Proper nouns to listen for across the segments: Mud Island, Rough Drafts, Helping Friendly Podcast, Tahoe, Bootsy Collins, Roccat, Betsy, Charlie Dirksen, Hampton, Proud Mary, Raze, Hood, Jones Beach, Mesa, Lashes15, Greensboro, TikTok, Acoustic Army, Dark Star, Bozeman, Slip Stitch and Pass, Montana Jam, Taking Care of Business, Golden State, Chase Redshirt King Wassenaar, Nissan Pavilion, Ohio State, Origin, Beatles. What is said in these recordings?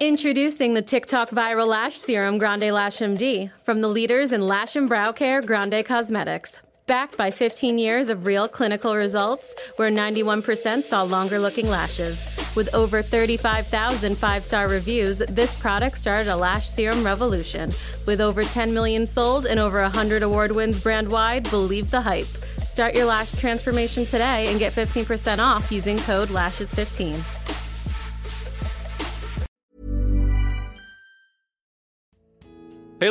Introducing the TikTok viral lash serum Grande Lash MD from the leaders in lash and brow care, Grande Cosmetics. Backed by 15 years of real clinical results, where 91% saw longer looking lashes. With over 35,000 five-star reviews, this product started a lash serum revolution. With over 10 million sold and over 100 award wins brand wide, believe the hype. Start your lash transformation today and get 15% off using code LASHES15. Hey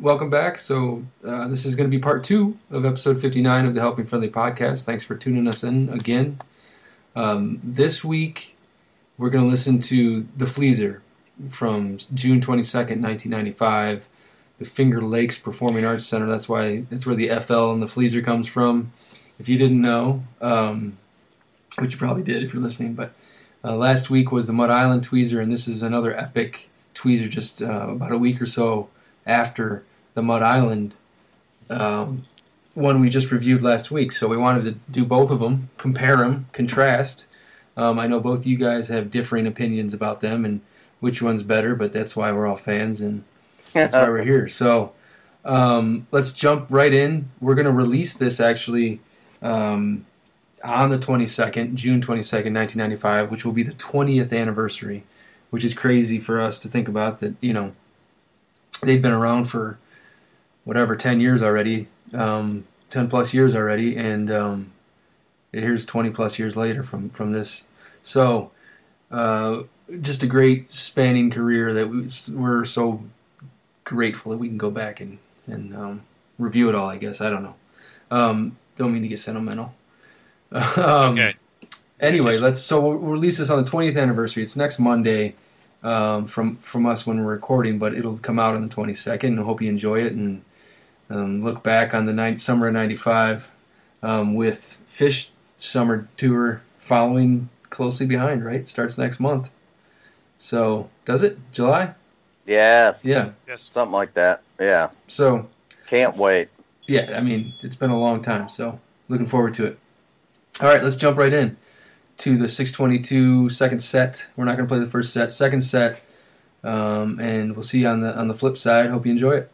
Welcome back. So this is going to be part two of episode 59 of the Helping Friendly podcast. Thanks for tuning us in again. This week, we're going to listen to The Fleaser from June 22nd, 1995, the Finger Lakes Performing Arts Center. That's why it's where the FL and The Fleaser comes from. If you didn't know, which you probably did if you're listening, but last week was the Mud Island Tweezer, and this is another epic tweezer just about a week or so after the Mud Island one we just reviewed last week. So we wanted to do both of them, compare them, contrast. I know both you guys have differing opinions about them and which one's better, but that's why we're all fans and that's why we're here. So let's jump right in. We're going to release this actually on the 22nd, June 22nd, 1995, which will be the 20th anniversary, which is crazy for us to think about that, you know, they've been around for, 10 years already, 10 plus years already, and here's 20 plus years later from this. So just a great spanning career that we're so grateful that we can go back and review it all, I guess. I don't know. Don't mean to get sentimental. Okay. Anyway, we'll release this on the 20th anniversary. It's next Monday from us when we're recording, but it'll come out on the 22nd. And I hope you enjoy it and look back on the summer of '95 with Fish Summer Tour following closely behind, right? Starts next month. So, does it? July? Yes. Yeah. Yes. Something like that. Yeah. So. Can't wait. Yeah, I mean, it's been a long time, so looking forward to it. All right, let's jump right in to the 622 second set. We're not going to play the first set. Second set, and we'll see you on the flip side. Hope you enjoy it.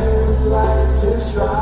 You'd like to try.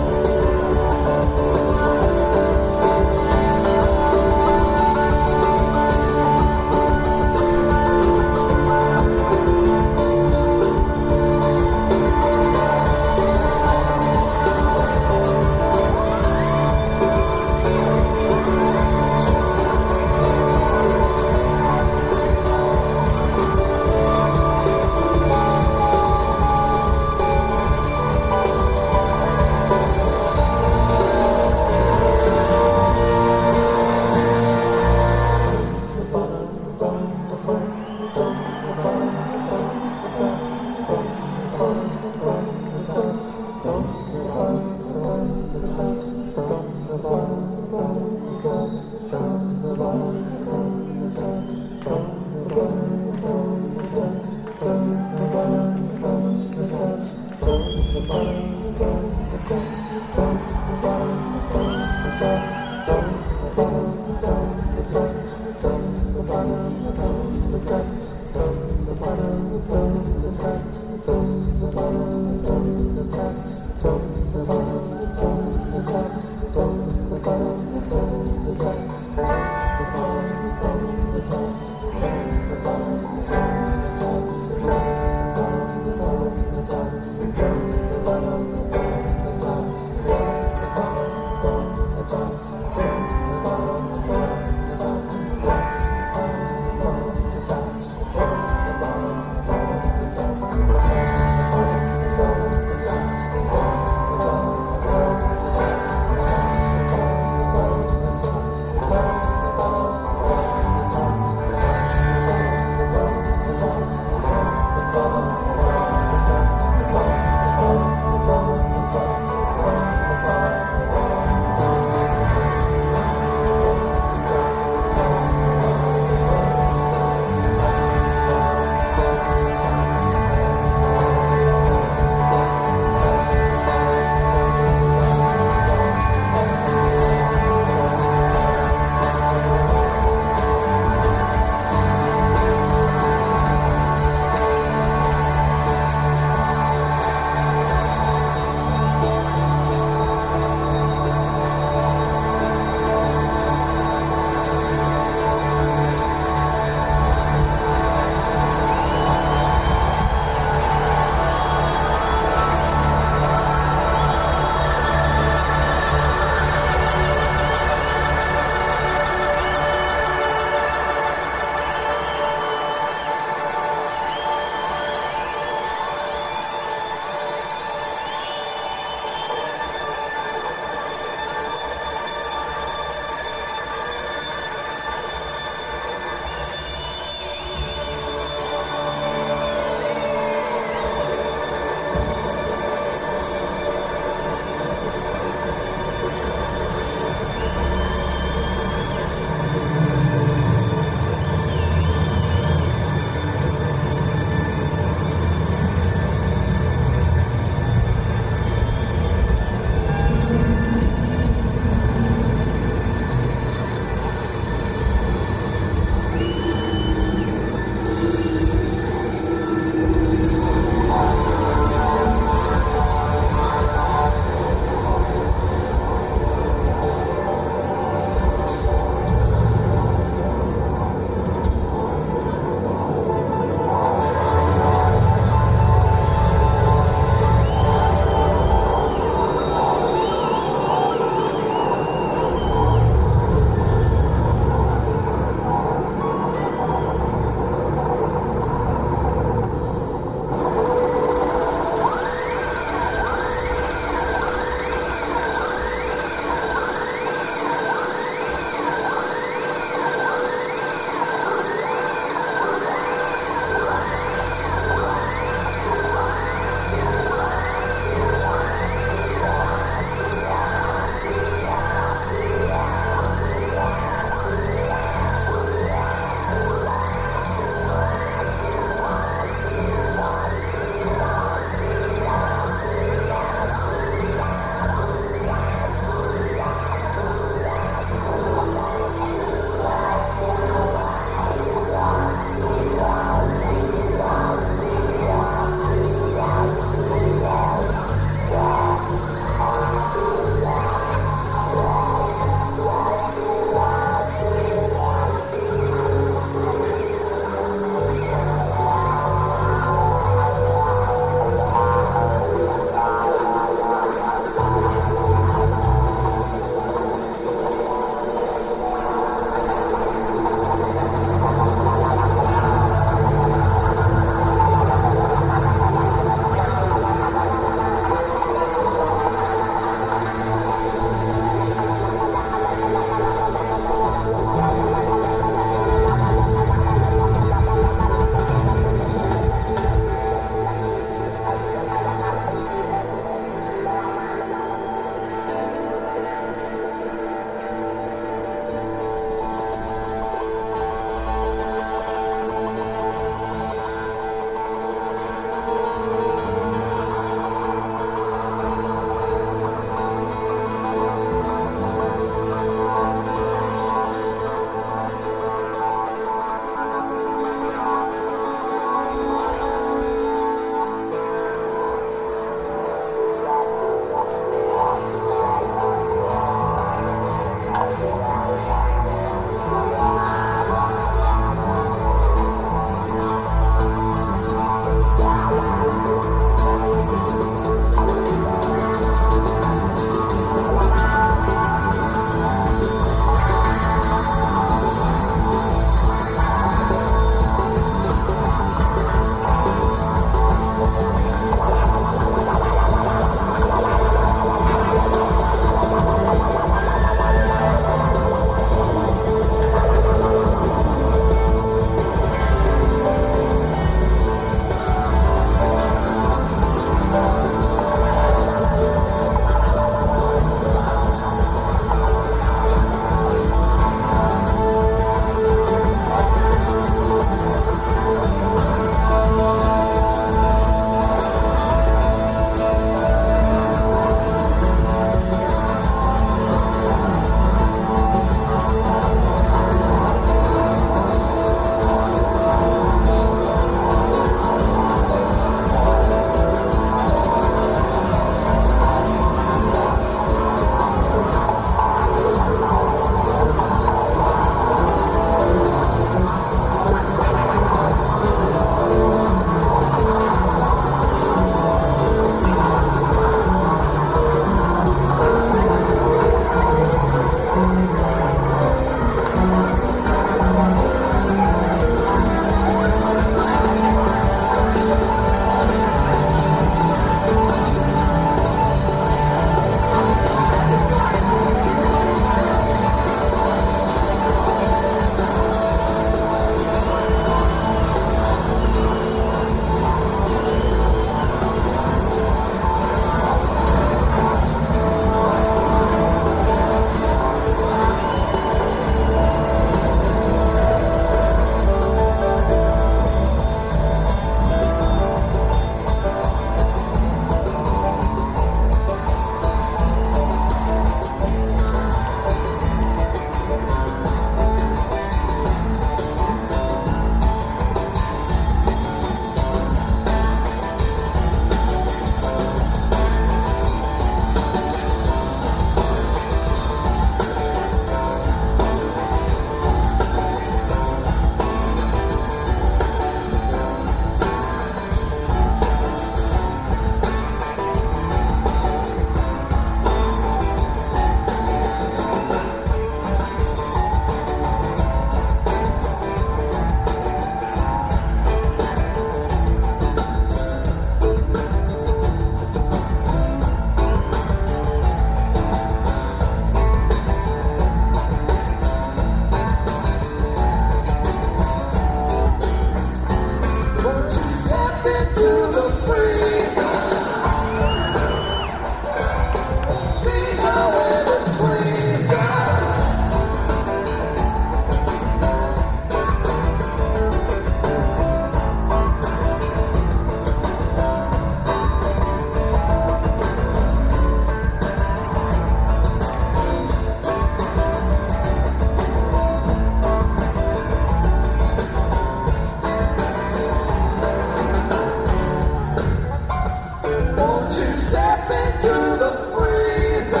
she's stepping through the freezer. She's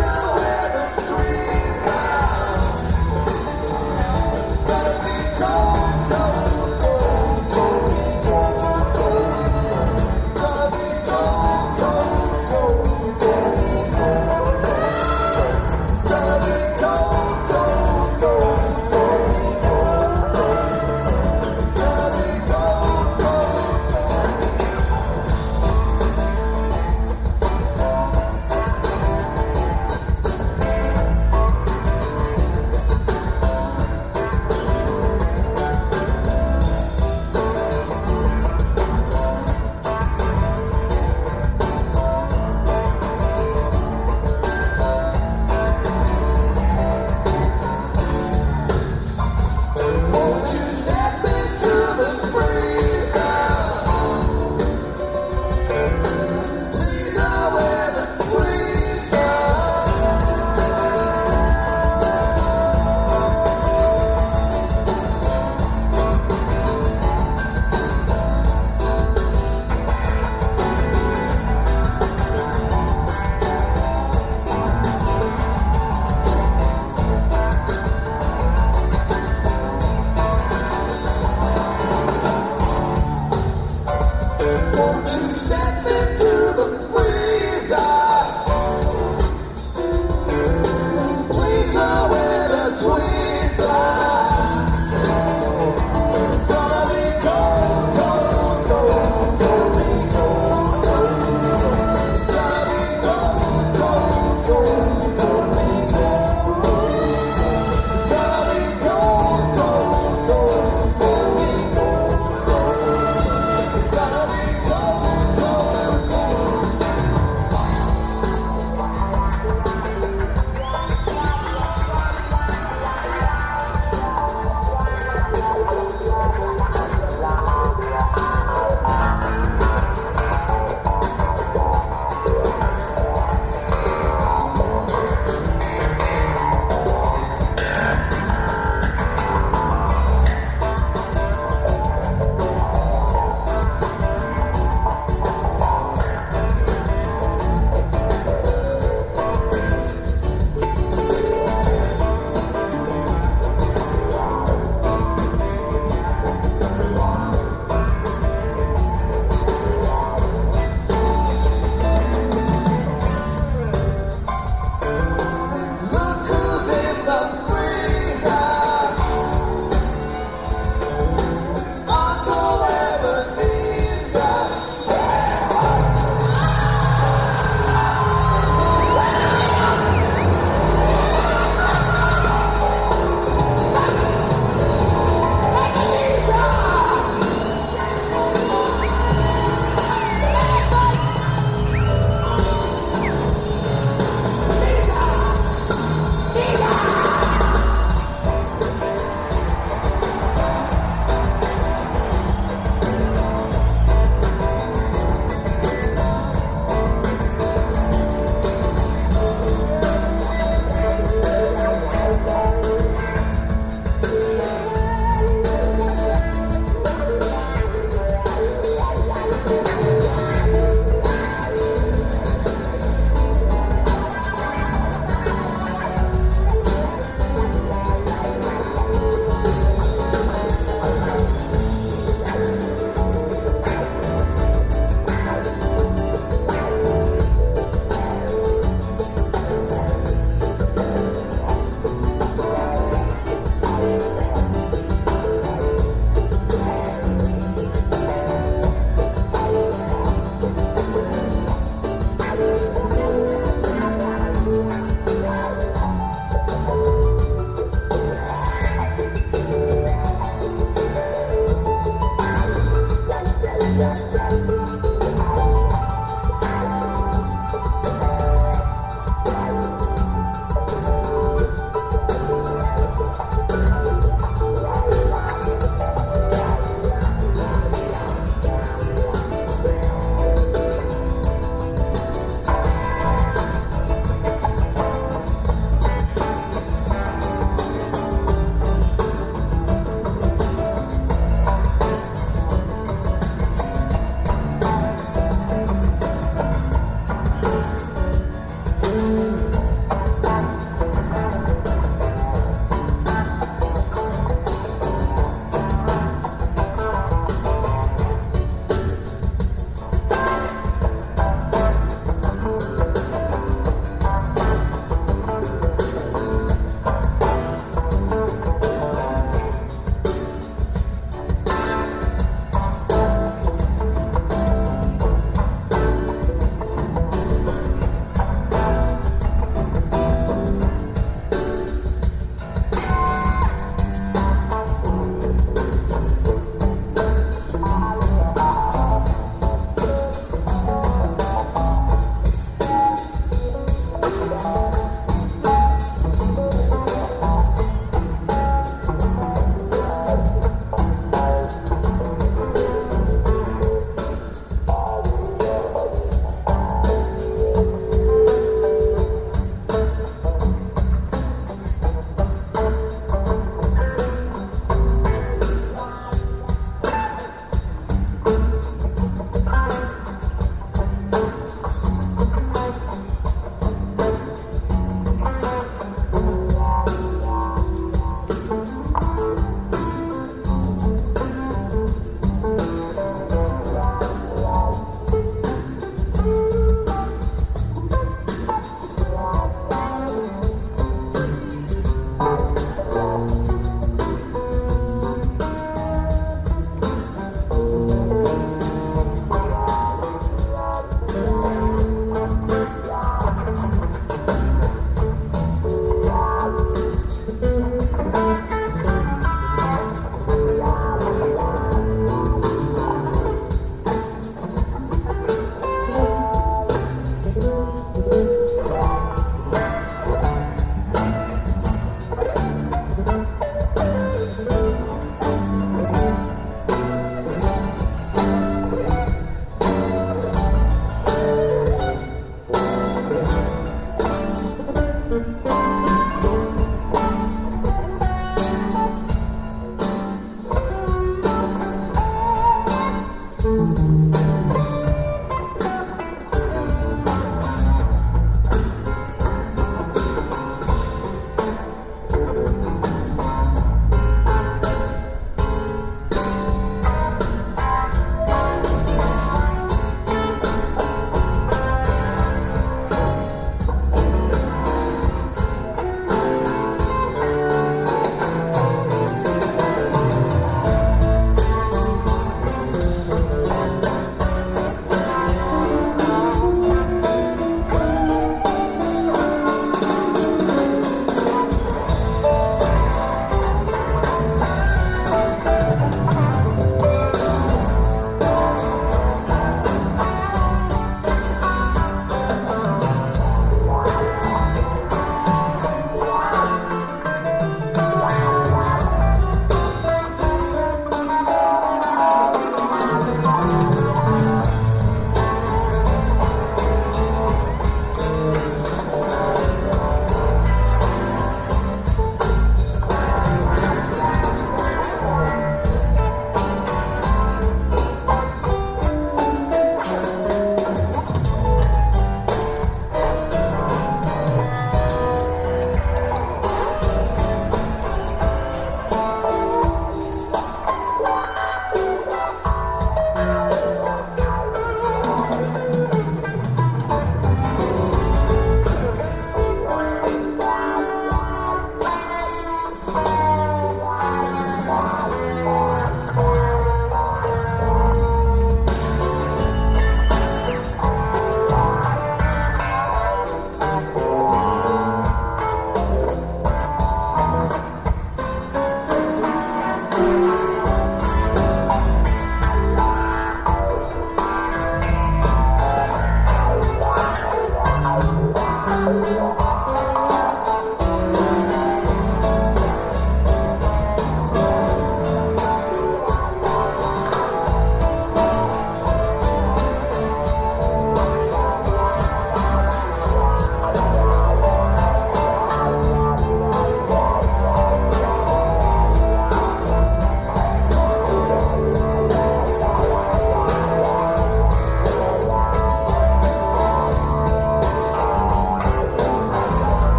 out where the trees are. It's gonna be cold, cold, cold, cold, cold, cold. It's gonna be cold, cold, cold, cold, cold, cold. It's gonna be cold, cold, cold, cold, cold, cold. It's gonna be cold, cold, cold. Won't you step into the freezer? She's out where the trees are. Won't you step into the freezer? Please are where the trees are. It's gonna be cold, cold, cold, cold, cold, cold. It's gonna be cold, cold, cold, cold, cold. It's gonna be cold, cold, cold, cold, cold, cold. It's gonna be cold, cold, cold. Look who's in the freezer. Uncle Ebenezer.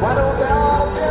Why don't they all do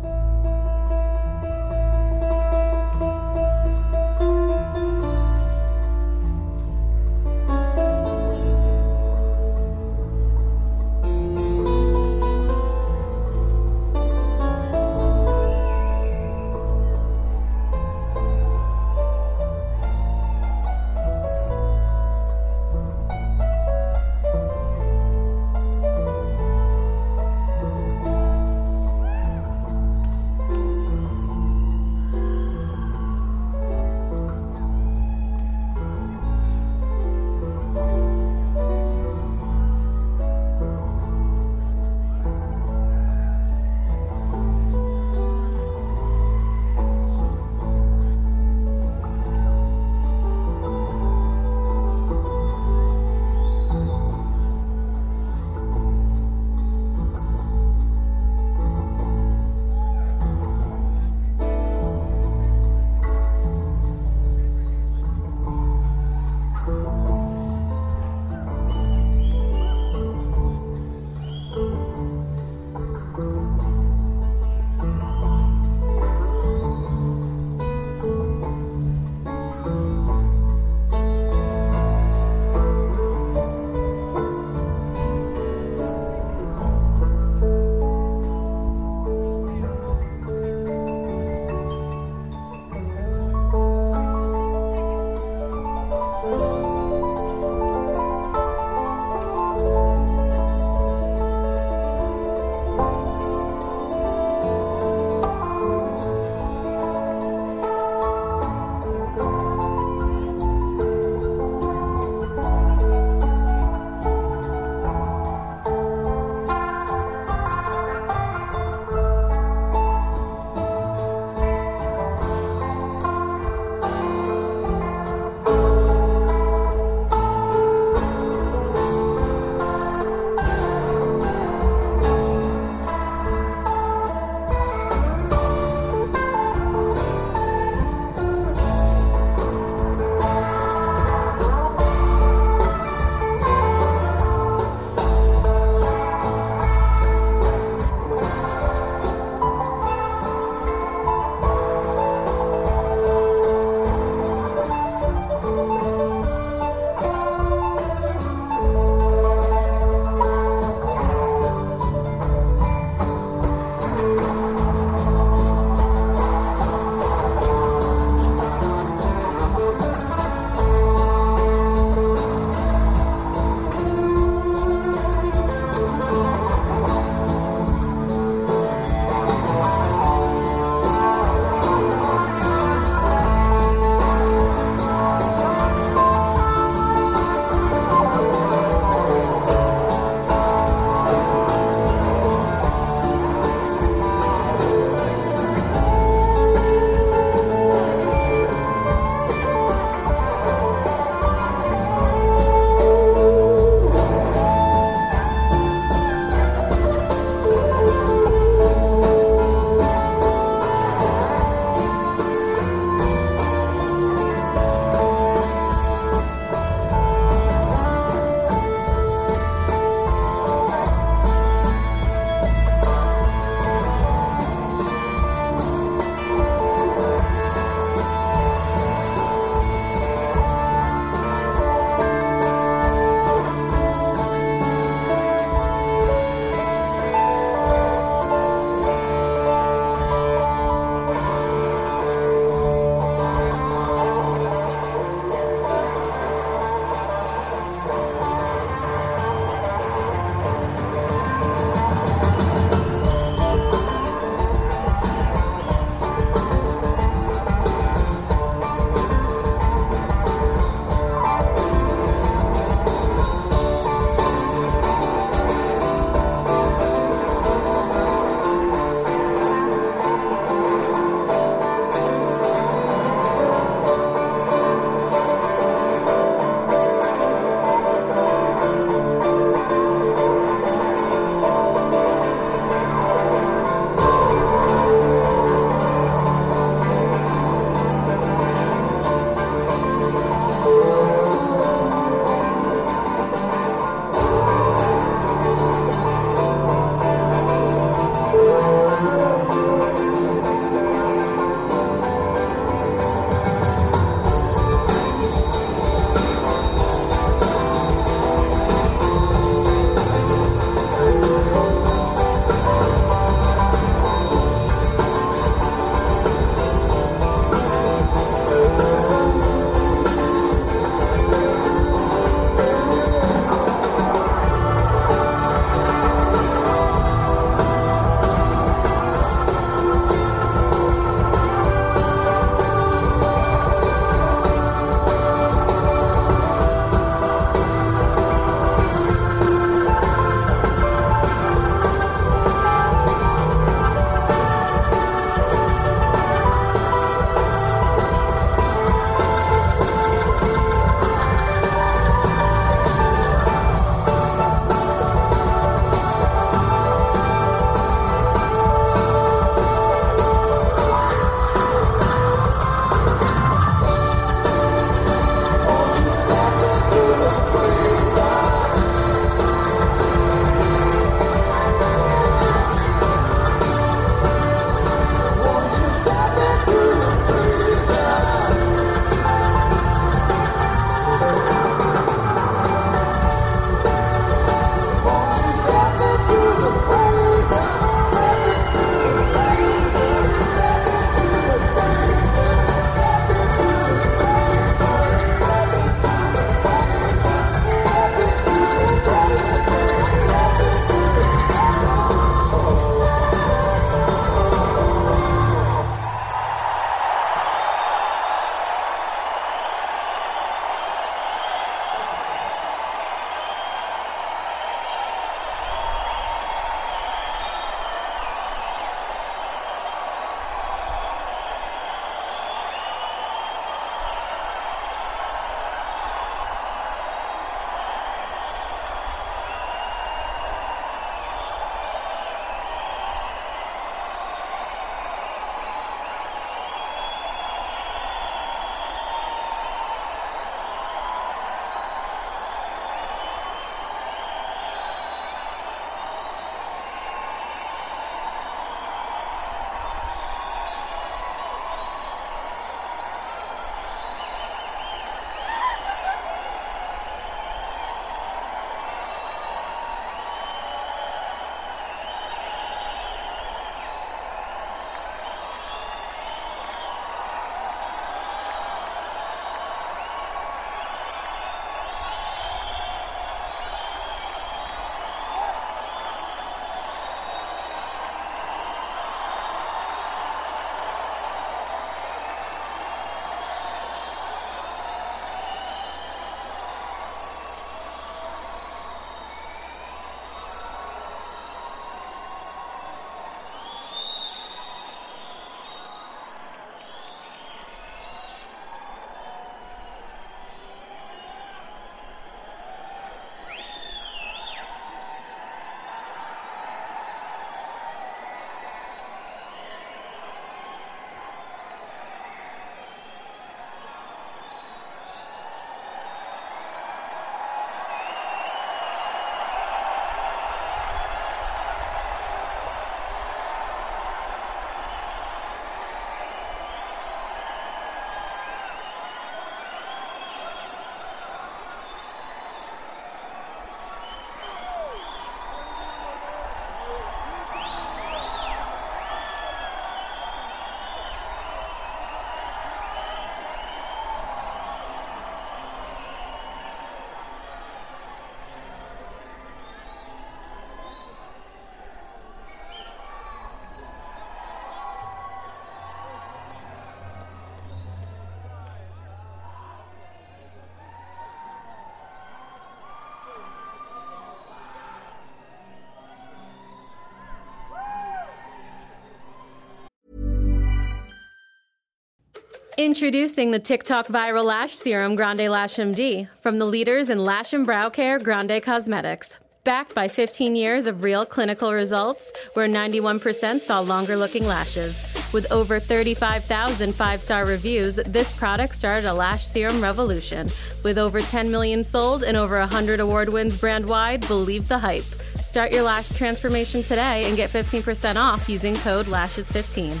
Introducing the TikTok Viral Lash Serum Grande Lash MD from the leaders in lash and brow care, Grande Cosmetics. Backed by 15 years of real clinical results, where 91% saw longer-looking lashes. With over 35,000 five-star reviews, this product started a lash serum revolution. With over 10 million sold and over 100 award wins brand-wide, believe the hype. Start your lash transformation today and get 15% off using code LASHES15.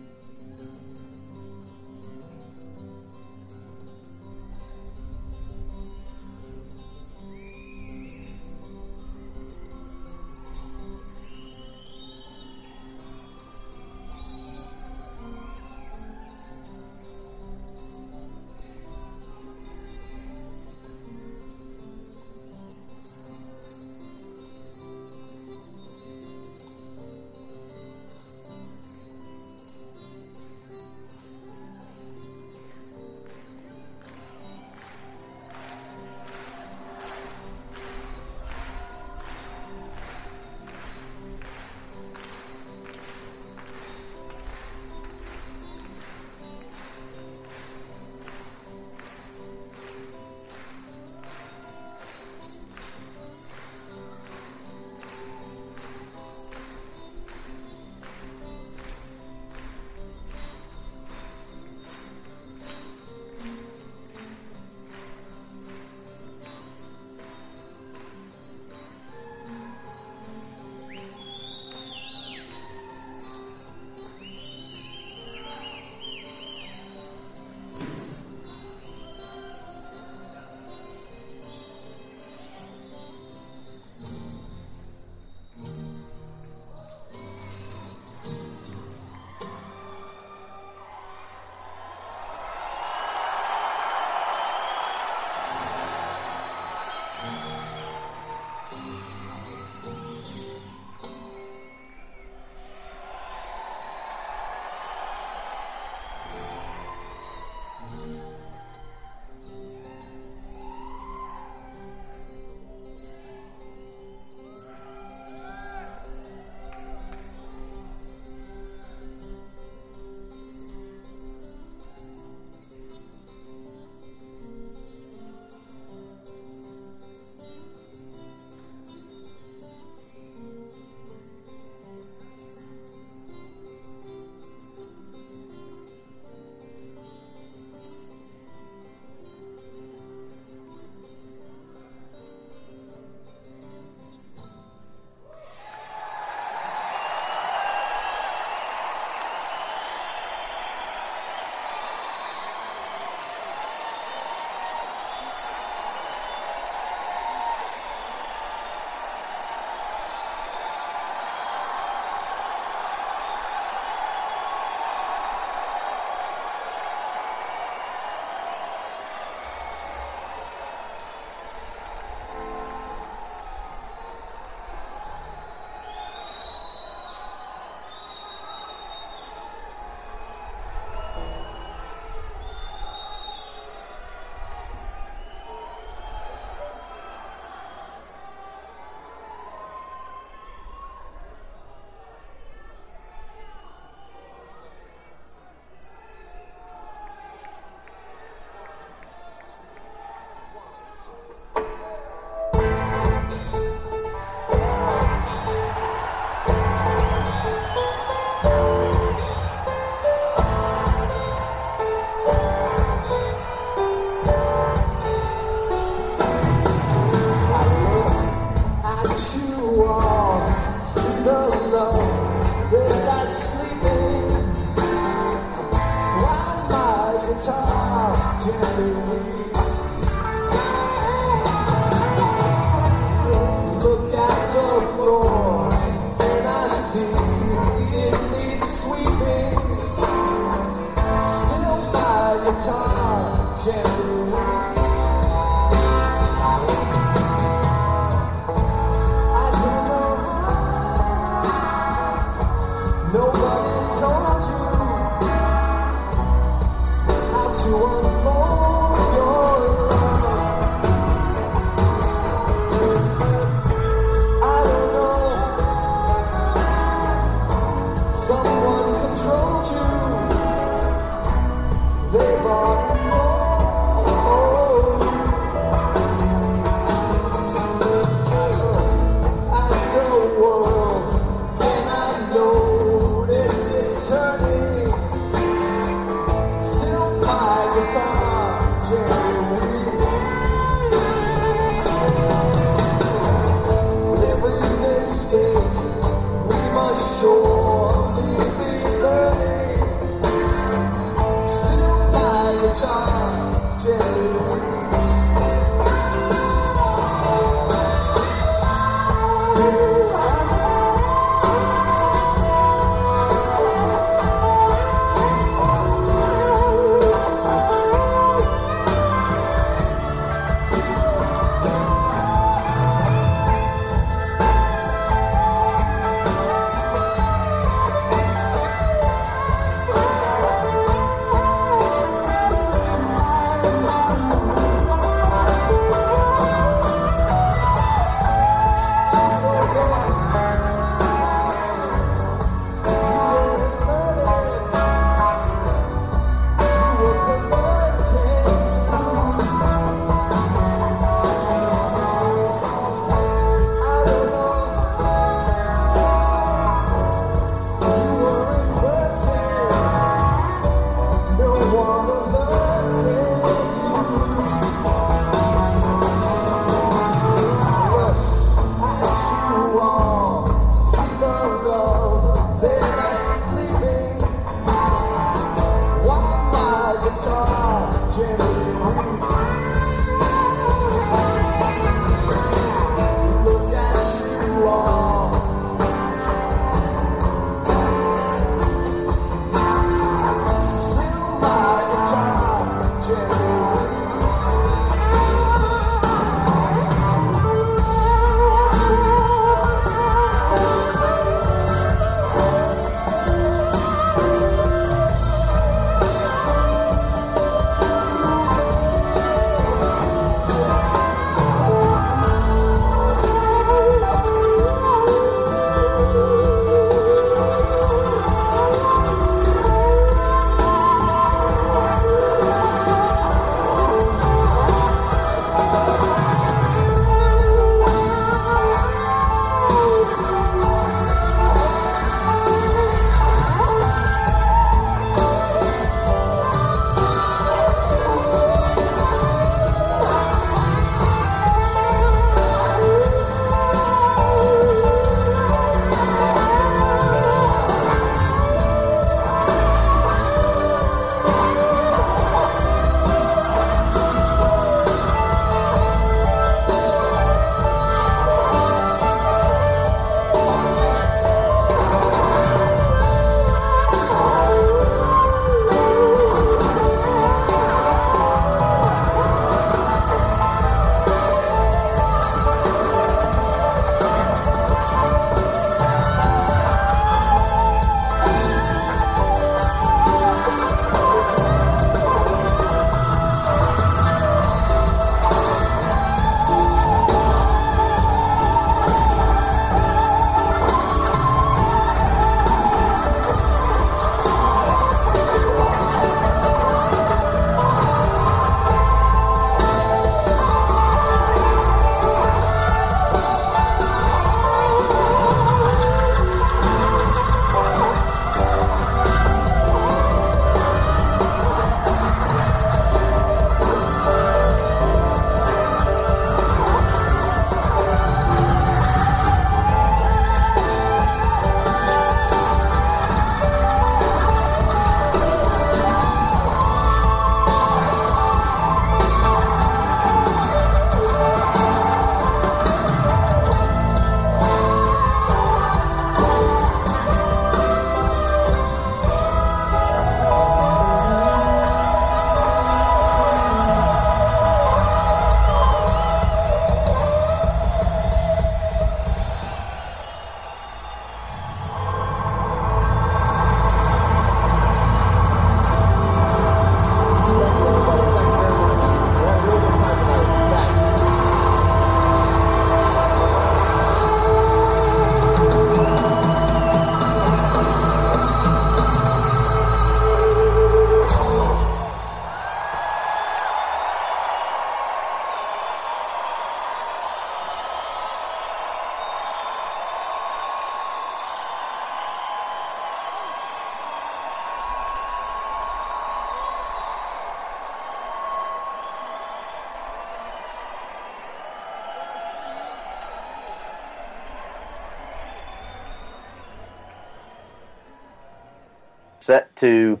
set to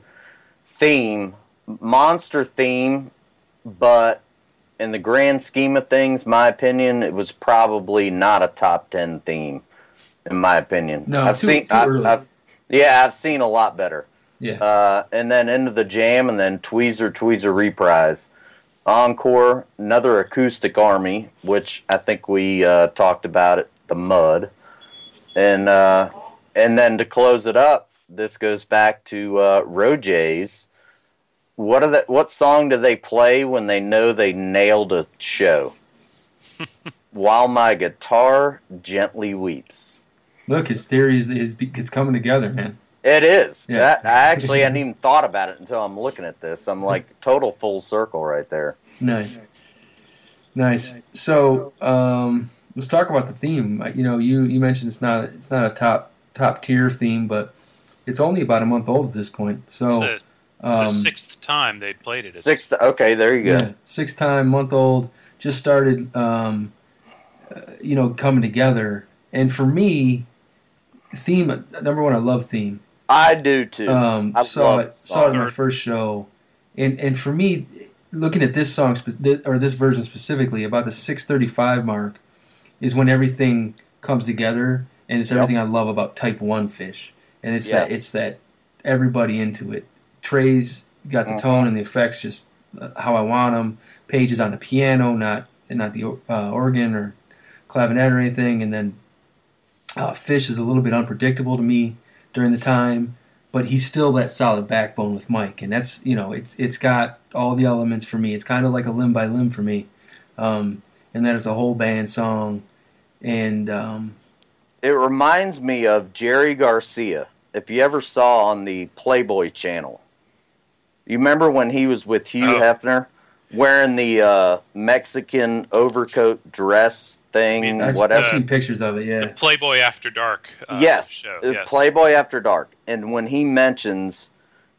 theme, monster theme, but in the grand scheme of things, my opinion, it was probably not a top 10 theme, in my opinion. No, I've seen too early. I've seen a lot better. Yeah. And then End of the Jam, and then Tweezer Reprise. Encore, another Acoustic Army, which I think we talked about at the Mud. And then to close it up, this goes back to Rojays. What song do they play when they know they nailed a show? While My Guitar Gently Weeps. Look, his theory is coming together, man. It is. Yeah. I hadn't even thought about it until I'm looking at this. I'm like total full circle right there. Nice. So let's talk about the theme. You know, you mentioned it's not a top tier theme, but it's only about a month old at this point. So. It's the sixth time they played it. Okay, there you go. Yeah, sixth time, month old, just started, coming together. And for me, theme, number one, I love theme. I do too. I saw it in my first show. And for me, looking at this song, or this version specifically, about the 6:35 mark is when everything comes together, and it's everything I love about Type 1 Fish. And it's that everybody into it. Trey's got the tone and the effects just how I want them. Paige is on the piano, not the organ or clavinet or anything. And then Fish is a little bit unpredictable to me during the time, but he's still that solid backbone with Mike. And that's, it's got all the elements for me. It's kind of like a Limb by Limb for me. And that is a whole band song. And it reminds me of Jerry Garcia. If you ever saw on the Playboy channel, you remember when he was with Hugh Hefner wearing the Mexican overcoat dress thing? I've seen pictures of it, yeah. The Playboy After Dark show. Yes, Playboy After Dark. And when he mentions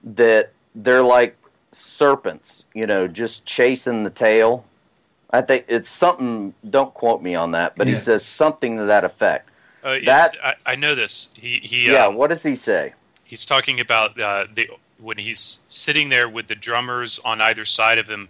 that they're like serpents, just chasing the tail, I think it's something, don't quote me on that, but he says something to that effect. I know this. What does he say? He's talking about when he's sitting there with the drummers on either side of him,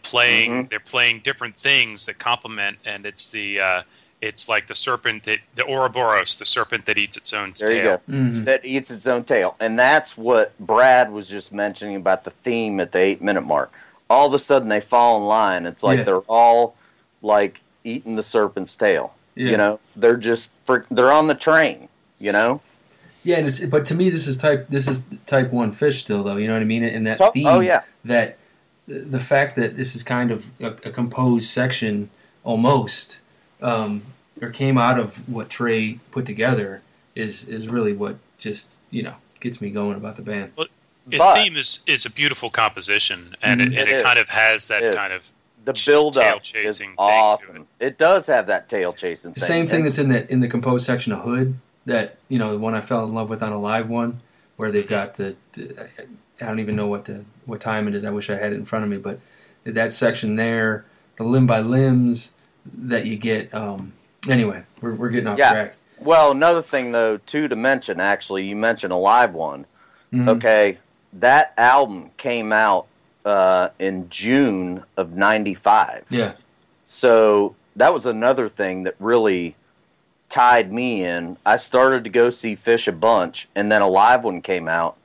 playing. Mm-hmm. They're playing different things that complement, and it's the it's like the serpent, the Ouroboros, the serpent that eats its own tail. There you go. Mm-hmm. That eats its own tail, and that's what Brad was just mentioning about the theme at the 8-minute mark. All of a sudden, they fall in line. It's like they're all like eating the serpent's tail. Yeah. They're just they're on the train. Yeah, and but to me, this is Type 1 Fish still, though. You know what I mean? And that theme, that the fact that this is kind of a composed section almost, or came out of what Trey put together, is really what just gets me going about the band. Well, the theme is a beautiful composition, and it kind of has that kind of. The build-up is awesome. It does have that tail-chasing thing. The same thing that's in the composed section of Hood, that, the one I fell in love with on a live one, where they've got I don't even know what time it is. I wish I had it in front of me. But that section there, the Limb by Limbs that you get. Anyway, we're getting off track. Well, another thing, though, too, to mention, actually, you mentioned a live one. Mm-hmm. Okay, that album came out in June of 95. Yeah. So that was another thing that really tied me in. I started to go see Fish a bunch, and then a live one came out,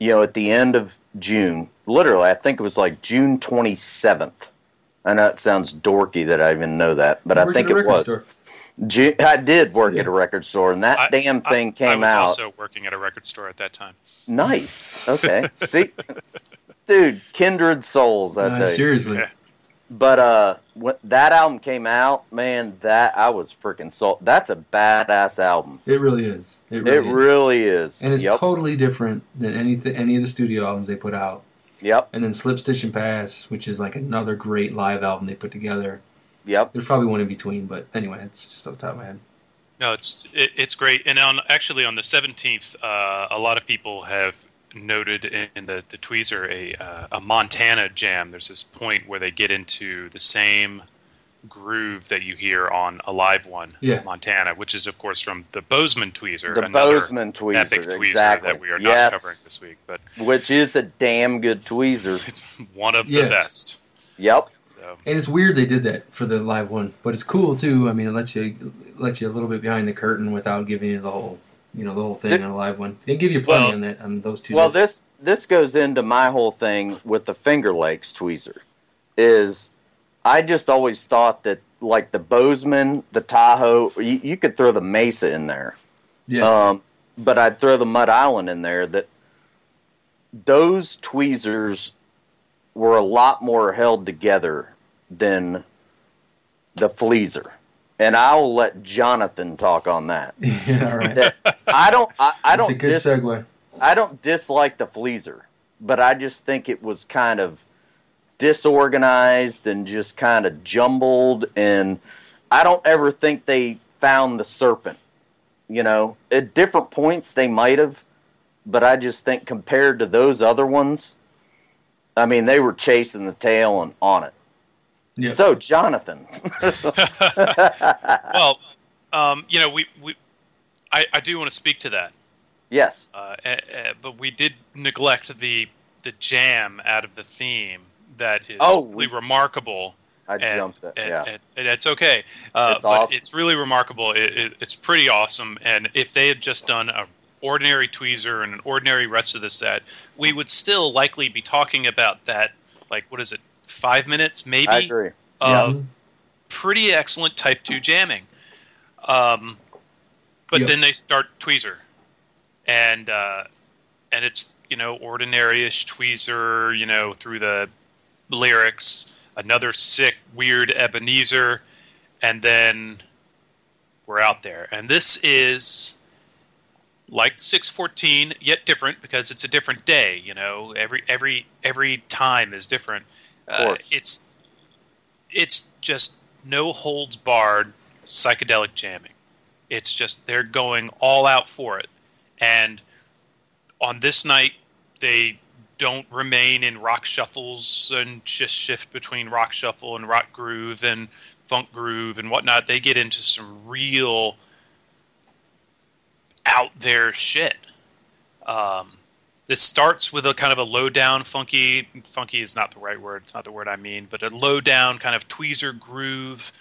at the end of June. Literally, I think it was like June 27th. I know it sounds dorky that I even know that, but I think it was. I did work at a record store, and that damn thing came out. I was also working at a record store at that time. Nice. Okay. See? Dude, kindred souls, I tell you. Seriously. Yeah. But when that album came out, man, I was freaking sold. That's a badass album. It really is. It really is. And it's totally different than any of the studio albums they put out. Yep. And then Slip, Stitch, and Pass, which is like another great live album they put together. Yep. There's probably one in between, but anyway, it's just off the top of my head. No, it's great. And on the 17th, a lot of people have noted in the Tweezer a Montana jam. There's this point where they get into the same groove that you hear on a Live One, Montana, which is, of course, from the Bozeman tweezer. The Bozeman tweezer, epic tweezer that we are not covering this week. But which is a damn good tweezer. It's one of the best. Yep. So. And it's weird they did that for the Live One, but it's cool, too. I mean, it lets you a little bit behind the curtain without giving you the whole... You know, the whole thing on a Live One. They give you plenty on that on those two. Well, this goes into my whole thing with the Finger Lakes tweezer. Is I just always thought that like the Bozeman, the Tahoe, you could throw the Mesa in there. Yeah. But I'd throw the Mud Island in there. That those tweezers were a lot more held together than the Fleezer. And I'll let Jonathan talk on that. Yeah, all right. I don't. It's a good segue. I don't dislike the Fleezer, but I just think it was kind of disorganized and just kind of jumbled. And I don't ever think they found the serpent. You know, at different points they might have, but I just think compared to those other ones, I mean, they were chasing the tail and on it. Yep. So, Jonathan. Well, you know, I do want to speak to that. Yes. But we did neglect the jam out of the theme that is really remarkable. I jumped it, yeah. And it's okay. It's awesome. But it's really remarkable. It's pretty awesome. And if they had just done an ordinary tweezer and an ordinary rest of the set, we would still likely be talking about that, like, what is it? 5 minutes, maybe, I agree. Of pretty excellent Type 2 jamming. But then they start tweezer. And it's, you know, ordinary-ish tweezer, you know, through the lyrics, another sick, weird Ebenezer, and then we're out there. And this is like 614, yet different, because it's a different day, you know. Every time is different. It's just no holds barred psychedelic jamming. It's just they're going all out for it. And on this night, they don't remain in rock shuffles and just shift between rock shuffle and rock groove and funk groove and whatnot. They get into some real out there shit. This starts with a kind of a low-down funky. Funky is not the right word. It's not the word I mean, but a low-down kind of tweezer groove.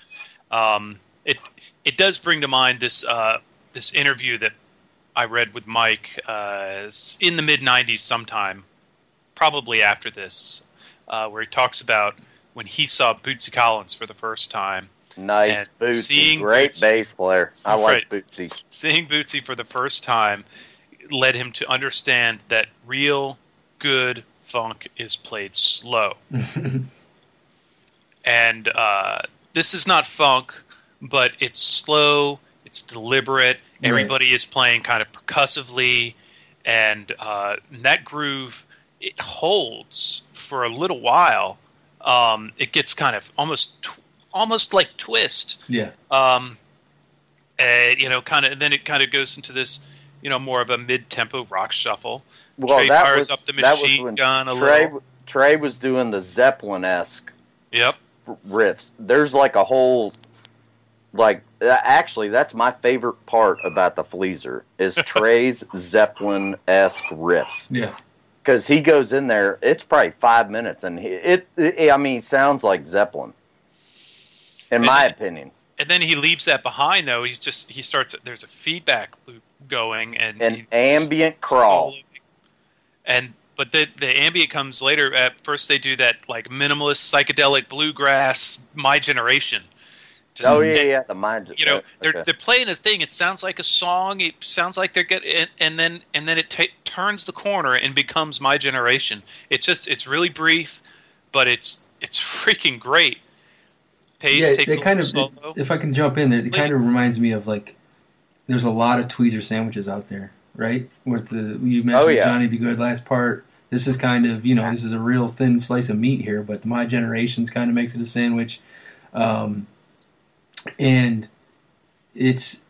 It does bring to mind this this interview that I read with Mike in the mid '90s, sometime, probably after this, where he talks about when he saw Bootsy Collins for the first time. Nice Bootsy, great Bootsy, bass player. I like Bootsy. Seeing Bootsy for the first time led him to understand that real good funk is played slow. And this is not funk, but it's slow, it's deliberate, everybody is playing kind of percussively, and that groove, it holds for a little while. It gets kind of almost like twist. Yeah. You know, kind of, and then it kind of goes into this, you know, more of a mid-tempo rock shuffle. Well, Trey fires up the machine gun a little. Trey was doing the Zeppelin-esque riffs. There's like a whole, like, actually, that's my favorite part about the Fleezer, is Trey's Zeppelin-esque riffs. Yeah. Because he goes in there, it's probably 5 minutes, and it sounds like Zeppelin, in my opinion. And then he leaves that behind, though. He starts, there's a feedback loop going, and an ambient crawl, but the ambient comes later. At first, they do that like minimalist psychedelic bluegrass My Generation. The My Generation. You know, they're playing a thing. It sounds like a song. It sounds like they're getting, and then it turns the corner and becomes My Generation. It's just, it's really brief, but it's freaking great. Paige takes a kind of solo. If I can jump in there, it kind of reminds me of like, there's a lot of tweezer sandwiches out there, right? With you mentioned Johnny B. Good last part. This is kind of, you know, this is a real thin slice of meat here, but My Generation's kind of makes it a sandwich. And it's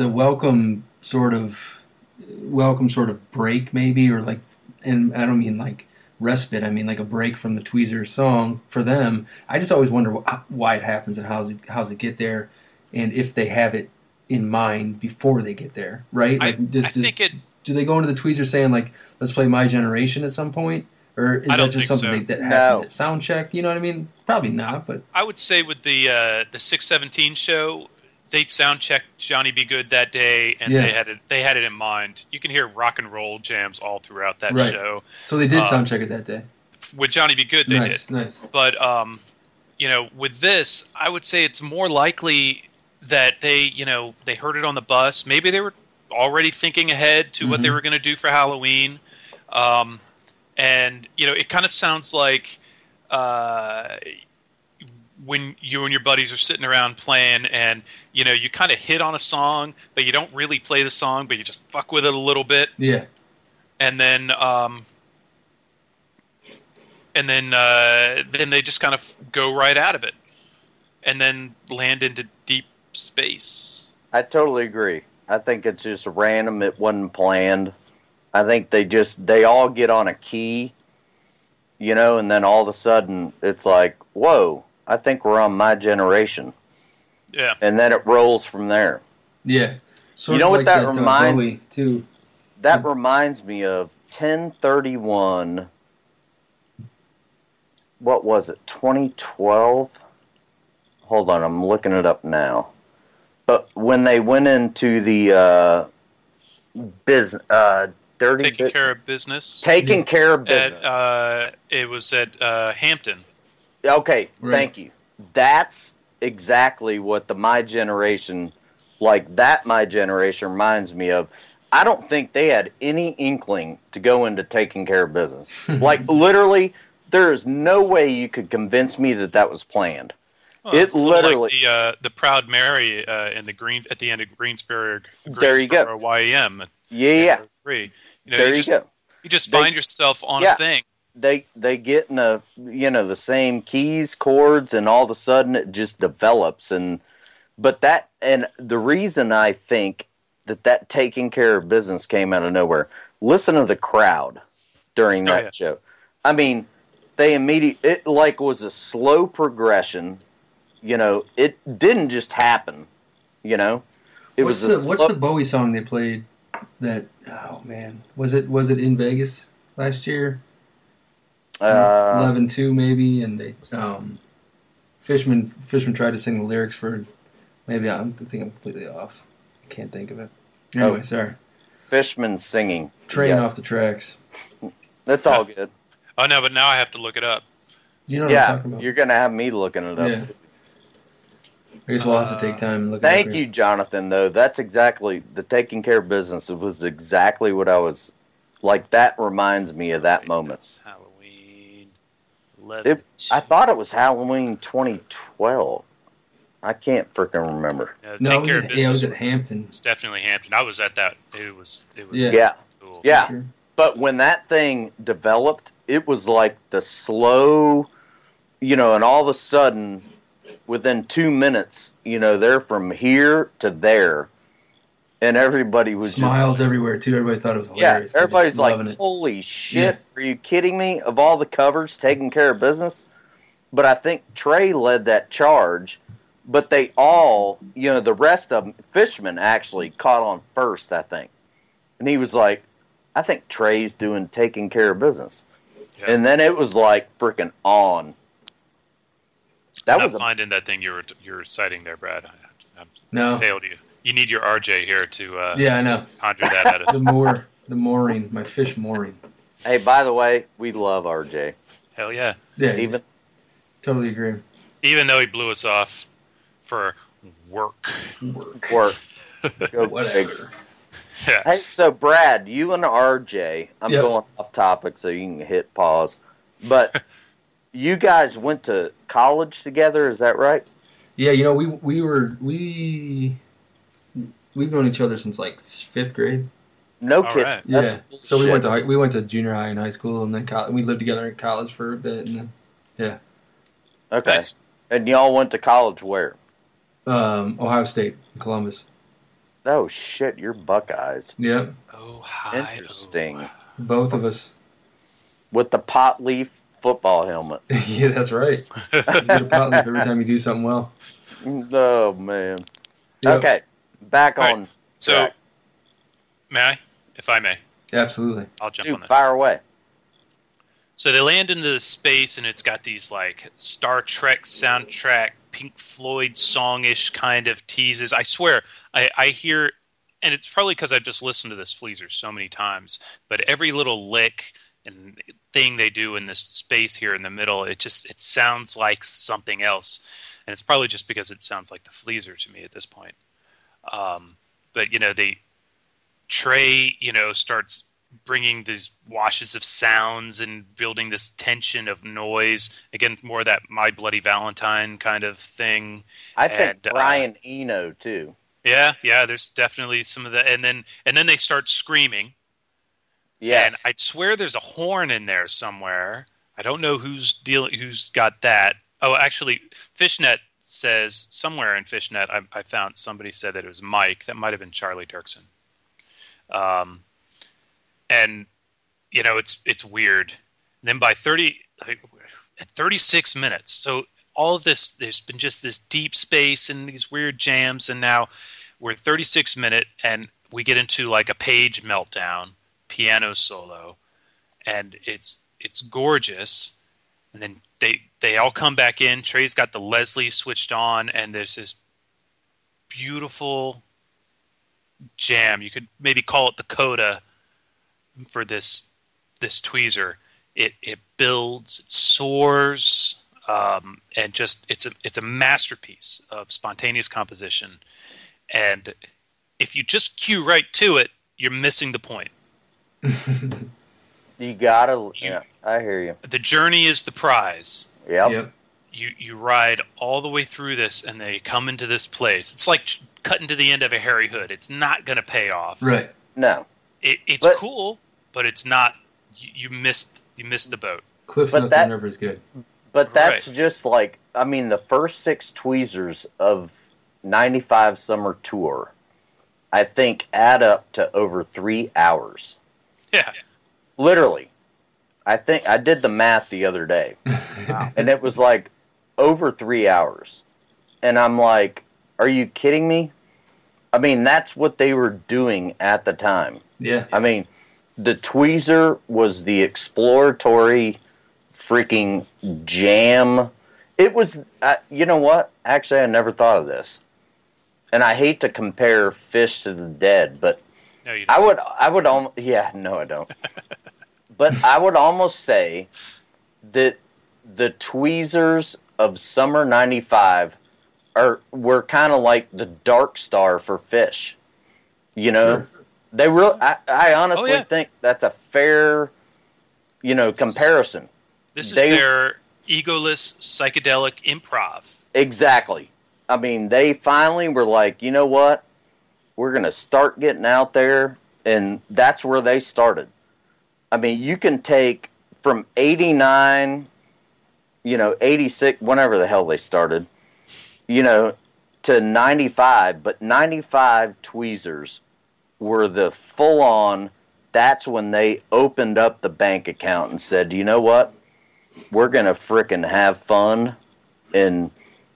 a welcome sort of break, maybe, or like, and I don't mean like respite, I mean, like a break from the tweezer song for them. I just always wonder why it happens and how's it get there, and if they have it in mind before they get there, right? Do they go into the tweezer saying, like, let's play My Generation at some point? Or is that just something that happened at sound check? You know what I mean? Probably not, but... I would say with the 617 show, they sound checked Johnny Be Good that day, and they had it in mind. You can hear rock and roll jams all throughout that show. So they did sound check it that day. With Johnny Be Good, they did. Nice. But, you know, with this, I would say it's more likely that they heard it on the bus. Maybe they were already thinking ahead to what they were going to do for Halloween. And, you know, it kind of sounds like when you and your buddies are sitting around playing and, you know, you kind of hit on a song, but you don't really play the song, but you just fuck with it a little bit. Yeah. And then they just kind of go right out of it and then land into deep space. I totally agree. I think it's just random. It wasn't planned. I think they all get on a key, you know, and then all of a sudden it's like, whoa, I think we're on My Generation. Yeah. And then it rolls from there. Yeah. So you know what that reminds too. That reminds me of 10/31. What was it? 2012? Hold on, I'm looking it up now. But when they went into the Taking Care of Business. It was at Hampton. Okay, right. Thank you. That's exactly what the My Generation, like that My Generation reminds me of. I don't think they had any inkling to go into Taking Care of Business. Like, literally, there is no way you could convince me that that was planned. Well, it's literally like the Proud Mary at the end of Greensboro, there you go. YM. Yeah. You just find yourself on a thing. They get in the same keys, chords, and all of a sudden it just develops. But the reason I think that Taking Care of Business came out of nowhere. Listen to the crowd during that show. I mean, they immediately was a slow progression. You know, it didn't just happen. You know, what's the Bowie song they played? That was it in Vegas last year? 11-2 maybe, and they Fishman tried to sing the lyrics for. Maybe I'm completely off. I can't think of it. Anyway, sorry. Fishman singing. Train off the tracks. That's all good. Oh no, but now I have to look it up. You know what I'm talking about. You're gonna have me looking it up. Yeah. I guess we'll have to take time and look at that. Thank you, Jonathan, though. That's exactly the Taking Care of Business. It was exactly what I was like. That reminds me of that moment. Halloween 11. I thought it was Halloween 2012. I can't freaking remember. No, it was at Hampton. It's definitely Hampton. I was at that. It was cool. Yeah. Sure. But when that thing developed, it was like the slow, you know, and all of a sudden, within 2 minutes, you know, they're from here to there, and everybody was smiles just, everywhere too. Everybody thought it was hilarious. Yeah, everybody's like, "Holy shit! Yeah. Are you kidding me?" Of all the covers, Taking Care of Business, but I think Trey led that charge. But they all, you know, the rest of them, Fishman actually caught on first, I think, and he was like, "I think Trey's doing Taking Care of Business," and then it was like freaking on. I'm not finding that thing you're citing there, Brad. I failed you. You need your RJ here to I know. Conjure that out of the mooring, my fish mooring. Hey, by the way, we love RJ. Hell yeah. Yeah. Totally agree. Even though he blew us off for work. Go whatever. Yeah. Hey, so Brad, you and RJ, I'm going off topic, so you can hit pause. But you guys went to college together, is that right? Yeah, you know, we've known each other since like 5th grade. No kidding. Right. Yeah. So we went to junior high and high school, and then college. We lived together in college for a bit, and then, okay. Nice. And y'all went to college where? Ohio State, Columbus. Oh shit, you're Buckeyes. Yep. Ohio. Interesting. Both of us. with the pot leaf football helmet. Yeah, that's right. You get a pot leaf every time you do something well. Oh, man. Yep. Okay, back All on. Right. So, may I? If I may. Absolutely. I'll jump on that. Fire away. So they land into the space, and it's got these, like, Star Trek soundtrack, Pink Floyd songish kind of teases. I swear, I hear, and it's probably because I've just listened to this Fleazer so many times, but every little lick and thing they do in this space here in the middle, it sounds like something else. And it's probably just because it sounds like the Fleazer to me at this point. But, you know, Trey, you know, starts bringing these washes of sounds and building this tension of noise. Again, more of that My Bloody Valentine kind of thing. I think Brian Eno, too. Yeah, there's definitely some of that. And then they start screaming. Yes. And I swear there's a horn in there somewhere. I don't know who's got that. Oh, actually, Fishnet says somewhere in Fishnet, I found somebody said that it was Mike. That might have been Charlie Dirksen. And you know, it's weird. And then by 36 minutes, so all of this, there's been just this deep space and these weird jams, and now we're 36 minute, and we get into like a Page meltdown, piano solo, and it's gorgeous. And then they all come back in. Trey's got the Leslie switched on, and there's this beautiful jam. You could maybe call it the coda for this tweezer. It builds, it soars, and just it's a masterpiece of spontaneous composition. And if you just cue right to it, you're missing the point. You gotta, yeah, I hear you. The journey is the prize. Yep. You ride all the way through this, and they come into this place. It's like cutting to the end of a Harry Hood. It's not going to pay off. Right. No. It's cool, but it's not. You missed the boat. Cliff Notes on River is good. But that's right. Just like, I mean, the first six tweezers of 95 Summer Tour, I think, add up to over 3 hours. Yeah. Literally. I think I did the math the other day. Wow. And it was like over 3 hours. And I'm like, are you kidding me? I mean, that's what they were doing at the time. Yeah. I mean, the tweezer was the exploratory freaking jam. It was, you know what? Actually, I never thought of this. And I hate to compare Fish to the Dead, but no, you don't. I would almost, yeah, no, I don't. But I would almost say that the tweezers of Summer 95 were kind of like the Dark Star for Fish. You know? Sure. They really, I honestly think that's a fair, you know, comparison. This is their egoless psychedelic improv. Exactly. I mean, they finally were like, you know what? We're going to start getting out there, and that's where they started. I mean, you can take from 89, you know, 86, whenever the hell they started, you know, to 95, but 95 tweezers were the full-on, that's when they opened up the bank account and said, you know what, we're going to frickin' have fun. And,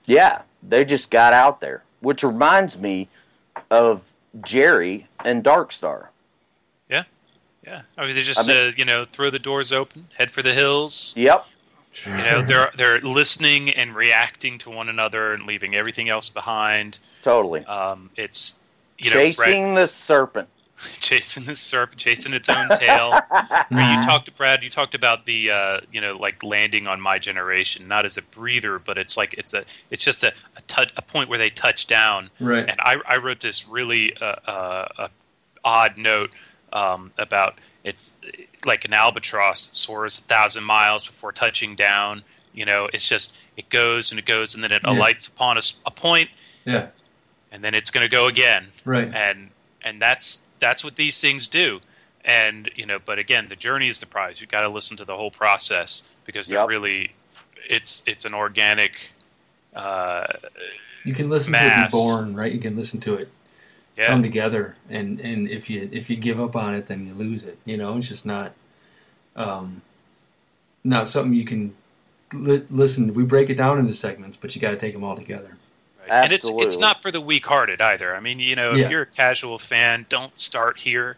yeah, they just got out there, which reminds me of Jerry and Dark Star. Yeah, I mean, they just you know, throw the doors open, head for the hills. Yep. You know, they're listening and reacting to one another and leaving everything else behind. Totally. It's chasing the serpent, chasing its own tail. You talked to Brad. You talked about the you know, like landing on My Generation, not as a breather, but it's like it's just a point where they touch down. Right. And I wrote this really odd note. About it's like an albatross that soars 1,000 miles before touching down. You know, it's just it goes, and then it alights upon a point. Yeah, and then it's going to go again. Right, and that's what these things do. And you know, but again, the journey is the prize. You got to listen to the whole process because they're really, it's an organic. You can listen mass. To it be born, right? You can listen to it. Yeah. Come together, and if you give up on it, then you lose it. You know, it's just not. not something you can listen. We break it down into segments, but you got to take them all together. Right. And it's not for the weak-hearted either. I mean, you know, if you're a casual fan, don't start here.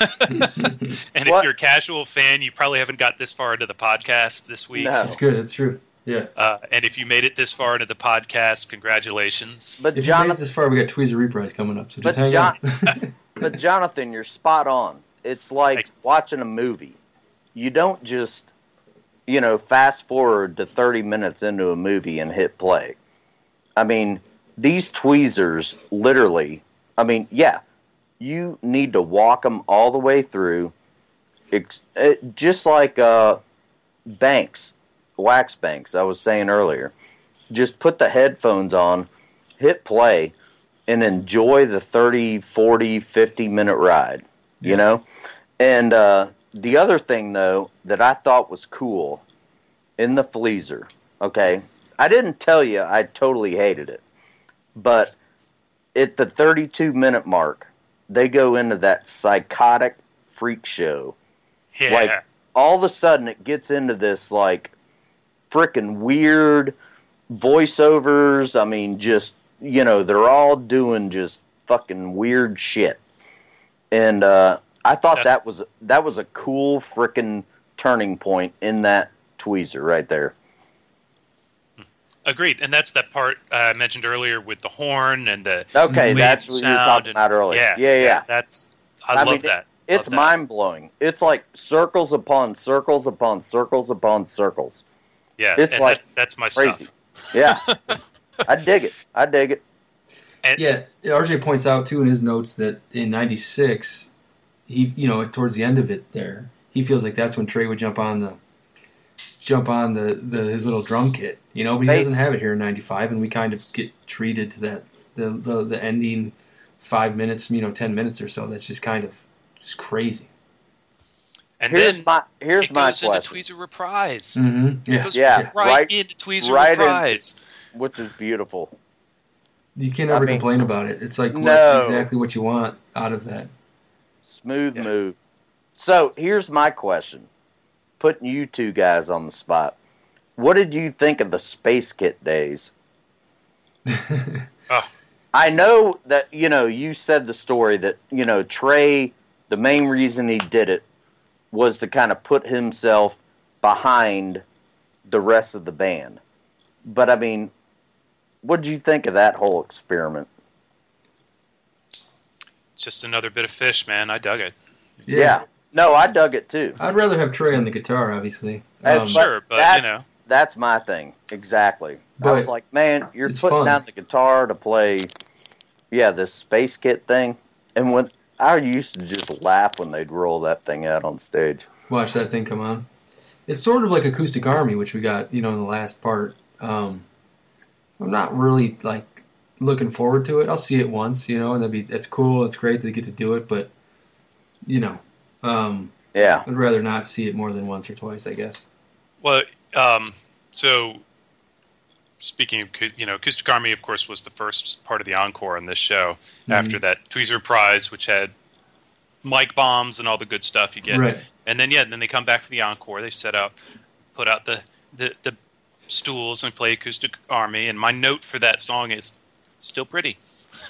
And if you're a casual fan, you probably haven't got this far into the podcast this week. No. That's good. That's true. Yeah. And if you made it this far into the podcast, congratulations. But if you made it this far, we got Tweezer Reprise coming up, so just hang on. But Jonathan, you're spot on. It's like watching a movie. You don't just, you know, fast forward to 30 minutes into a movie and hit play. I mean, these tweezers literally, I mean, yeah, you need to walk them all the way through. Just like banks, wax banks, I was saying earlier. Just put the headphones on, hit play, and enjoy the 30, 40, 50-minute ride, you know? And the other thing, though, that I thought was cool in the Fleazer, okay, I didn't tell you I totally hated it, but at the 32-minute mark, they go into that psychotic freak show. Yeah. Like, all of a sudden, it gets into this, like, freaking weird voiceovers. I mean, just, you know, they're all doing just fucking weird shit. And I thought that was a cool freaking turning point in that tweezer right there. Agreed, and that's that part I mentioned earlier with the horn and the that's what you were talking about earlier. Yeah. I love that. It's mind-blowing. It's like circles upon circles upon circles upon circles. Yeah, it's like that's my crazy stuff. Yeah, I dig it. And, RJ points out too in his notes that in '96, he towards the end of it there, he feels like that's when Trey would jump on his little drum kit, you know, but he doesn't have it here in '95, and we kind of get treated to that the ending 5 minutes, 10 minutes or so. That's just kind of just crazy. And here's my question. Into Tweezer Reprise. Mm-hmm. Yeah. It goes right into Tweezer Reprise, which is beautiful. You can't ever complain about it. It's like exactly what you want out of that smooth move. So here's my question. Putting you two guys on the spot. What did you think of the Space Kit days? I know that, you said the story that, Trey, the main reason he did it was to kind of put himself behind the rest of the band. But, I mean, what did you think of that whole experiment? It's just another bit of Fish, man. I dug it. Yeah. No, I dug it, too. I'd rather have Trey on the guitar, obviously. But that's my thing, exactly. But I was like, man, you're putting down the guitar to play, this Space Kit thing. And when I used to just laugh when they'd roll that thing out on stage. Watch that thing come on. It's sort of like Acoustic Army, which we got, in the last part. I'm not really, looking forward to it. I'll see it once, and it's cool, it's great that they get to do it, but, I'd rather not see it more than once or twice, I guess. Well, so speaking of, Acoustic Army, of course, was the first part of the encore on this show. Mm-hmm. After that Tweezer Prize, which had mic bombs and all the good stuff you get. Right. And then, then they come back for the encore. They put out the stools and play Acoustic Army. And my note for that song is still pretty.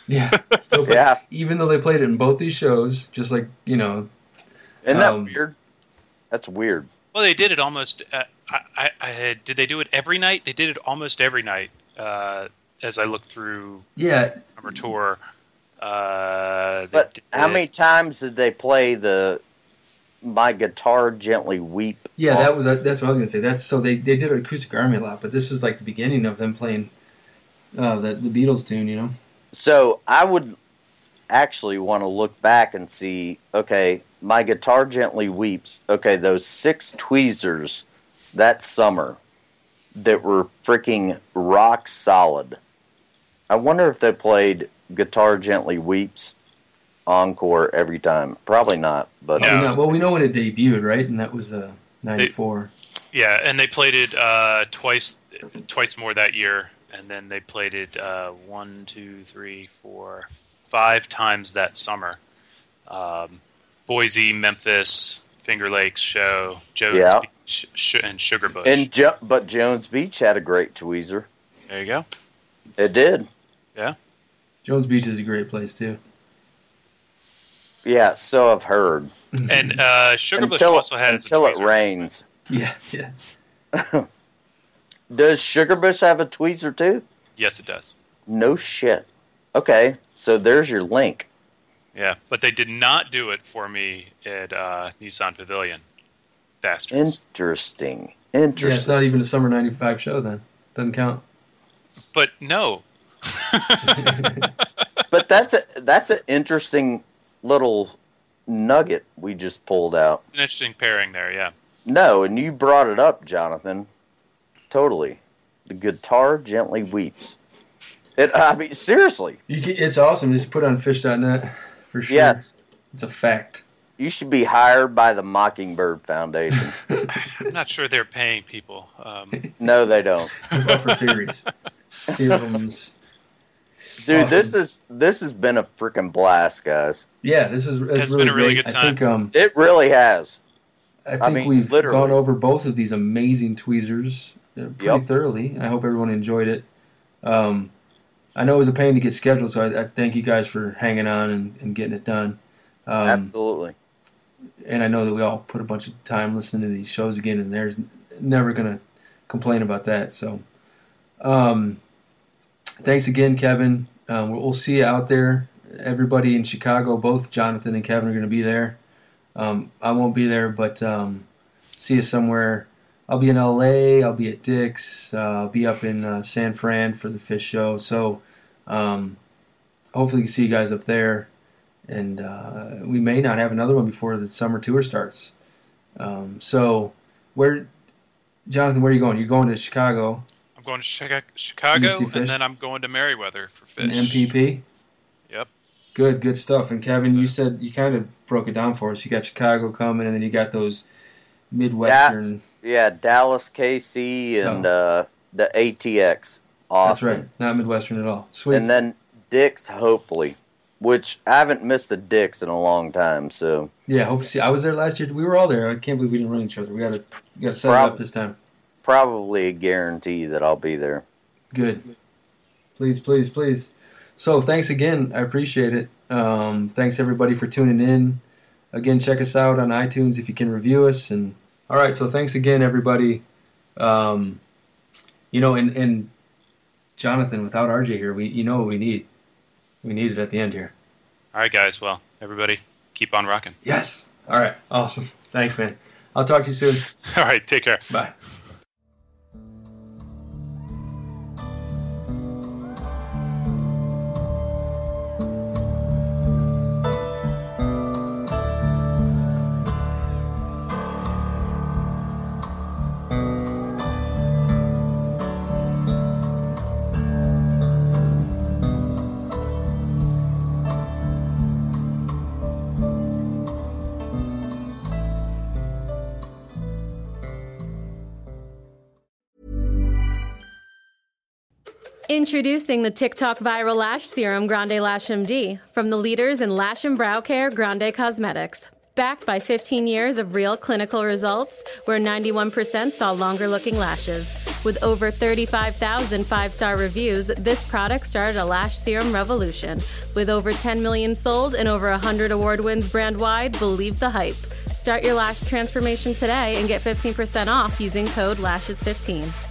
Yeah, still pretty. Yeah. Even though they played it in both these shows, just like, Isn't that weird? That's weird. Well, they did it almost. Did they do it every night? They did it almost every night. As I look through, summer tour. But how many times did they play the "My Guitar Gently Weep"? Yeah, that's what I was gonna say. They did Acoustic Army a lot, but this was like the beginning of them playing the Beatles tune, So I would actually want to look back and see. Okay. My Guitar Gently Weeps. Okay, those 6 tweezers that summer that were freaking rock solid. I wonder if they played Guitar Gently Weeps encore every time. Probably not. But no. Well, we know when it debuted, right? And that was 94. And they played it twice more that year. And then they played it 5 times that summer. Boise, Memphis, Finger Lakes show, Jones Beach and Sugarbush. And but Jones Beach had a great tweezer. There you go. It did. Yeah. Jones Beach is a great place, too. Yeah, so I've heard. And Sugarbush also had its tweezer. Until it rains. Yeah, yeah. Does Sugarbush have a tweezer, too? Yes, it does. No shit. Okay, so there's your link. Yeah, but they did not do it for me at Nissan Pavilion. Bastards. Interesting. Yeah, it's not even a Summer 95 show, then. Doesn't count. But no. But that's an interesting little nugget we just pulled out. It's an interesting pairing there, yeah. No, and you brought it up, Jonathan. Totally. The guitar gently weeps. I mean, seriously. It's awesome. Just put on fish.net for sure. Yes. It's a fact. You should be hired by the Mockingbird Foundation. I'm not sure they're paying people. No, they don't. For theories. Films. Dude, awesome. This has been a freaking blast, guys. Yeah, it's really been a really good time. It really has. I mean, we've gone over both of these amazing tweezers pretty thoroughly. I hope everyone enjoyed it. I know it was a pain to get scheduled, so I thank you guys for hanging on and getting it done. Absolutely. And I know that we all put a bunch of time listening to these shows again, and there's never going to complain about that. So thanks again, Kevin. We'll see you out there. Everybody in Chicago, both Jonathan and Kevin are going to be there. I won't be there, but see you somewhere. I'll be in L.A., I'll be at Dick's, I'll be up in San Fran for the Fish show. So hopefully we can see you guys up there. And we may not have another one before the summer tour starts. Jonathan, where are you going? You're going to Chicago. I'm going to Chicago, and then I'm going to Merriweather for Fish. And MPP? Yep. Good stuff. And Kevin, you said you kind of broke it down for us. You got Chicago coming, and then you got those Midwestern... Yeah, Dallas, KC, and the ATX. Austin. That's right. Not Midwestern at all. Sweet. And then Dick's, hopefully, which I haven't missed a Dick's in a long time. So yeah, hope to see. I was there last year. We were all there. I can't believe we didn't run each other. We gotta set it up this time. Probably a guarantee that I'll be there. Good. Please. So thanks again. I appreciate it. Thanks everybody for tuning in. Again, check us out on iTunes if you can review us and. All right, so thanks again, everybody. And Jonathan, without RJ here, what we need. We need it at the end here. All right, guys. Well, everybody, keep on rocking. Yes. All right. Awesome. Thanks, man. I'll talk to you soon. All right. Take care. Bye. Introducing the TikTok viral lash serum Grande Lash MD from the leaders in lash and brow care, Grande Cosmetics. Backed by 15 years of real clinical results, where 91% saw longer-looking lashes. With over 35,000 five-star reviews, this product started a lash serum revolution. With over 10 million sold and over 100 award wins brand-wide, believe the hype. Start your lash transformation today and get 15% off using code LASHES15.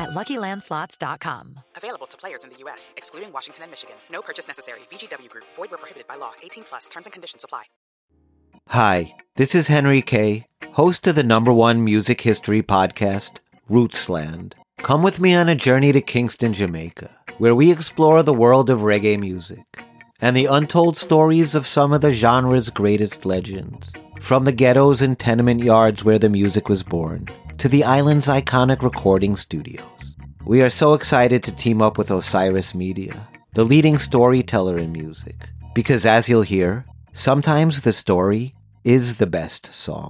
at LuckyLandSlots.com. Available to players in the U.S., excluding Washington and Michigan. No purchase necessary. VGW Group. Void where prohibited by law. 18+. Terms and conditions apply. Hi, this is Henry Kay, host of the #1 music history podcast, Rootsland. Come with me on a journey to Kingston, Jamaica, where we explore the world of reggae music and the untold stories of some of the genre's greatest legends. From the ghettos and tenement yards where the music was born, to the island's iconic recording studios. We are so excited to team up with Osiris Media, the leading storyteller in music, because as you'll hear, sometimes the story is the best song.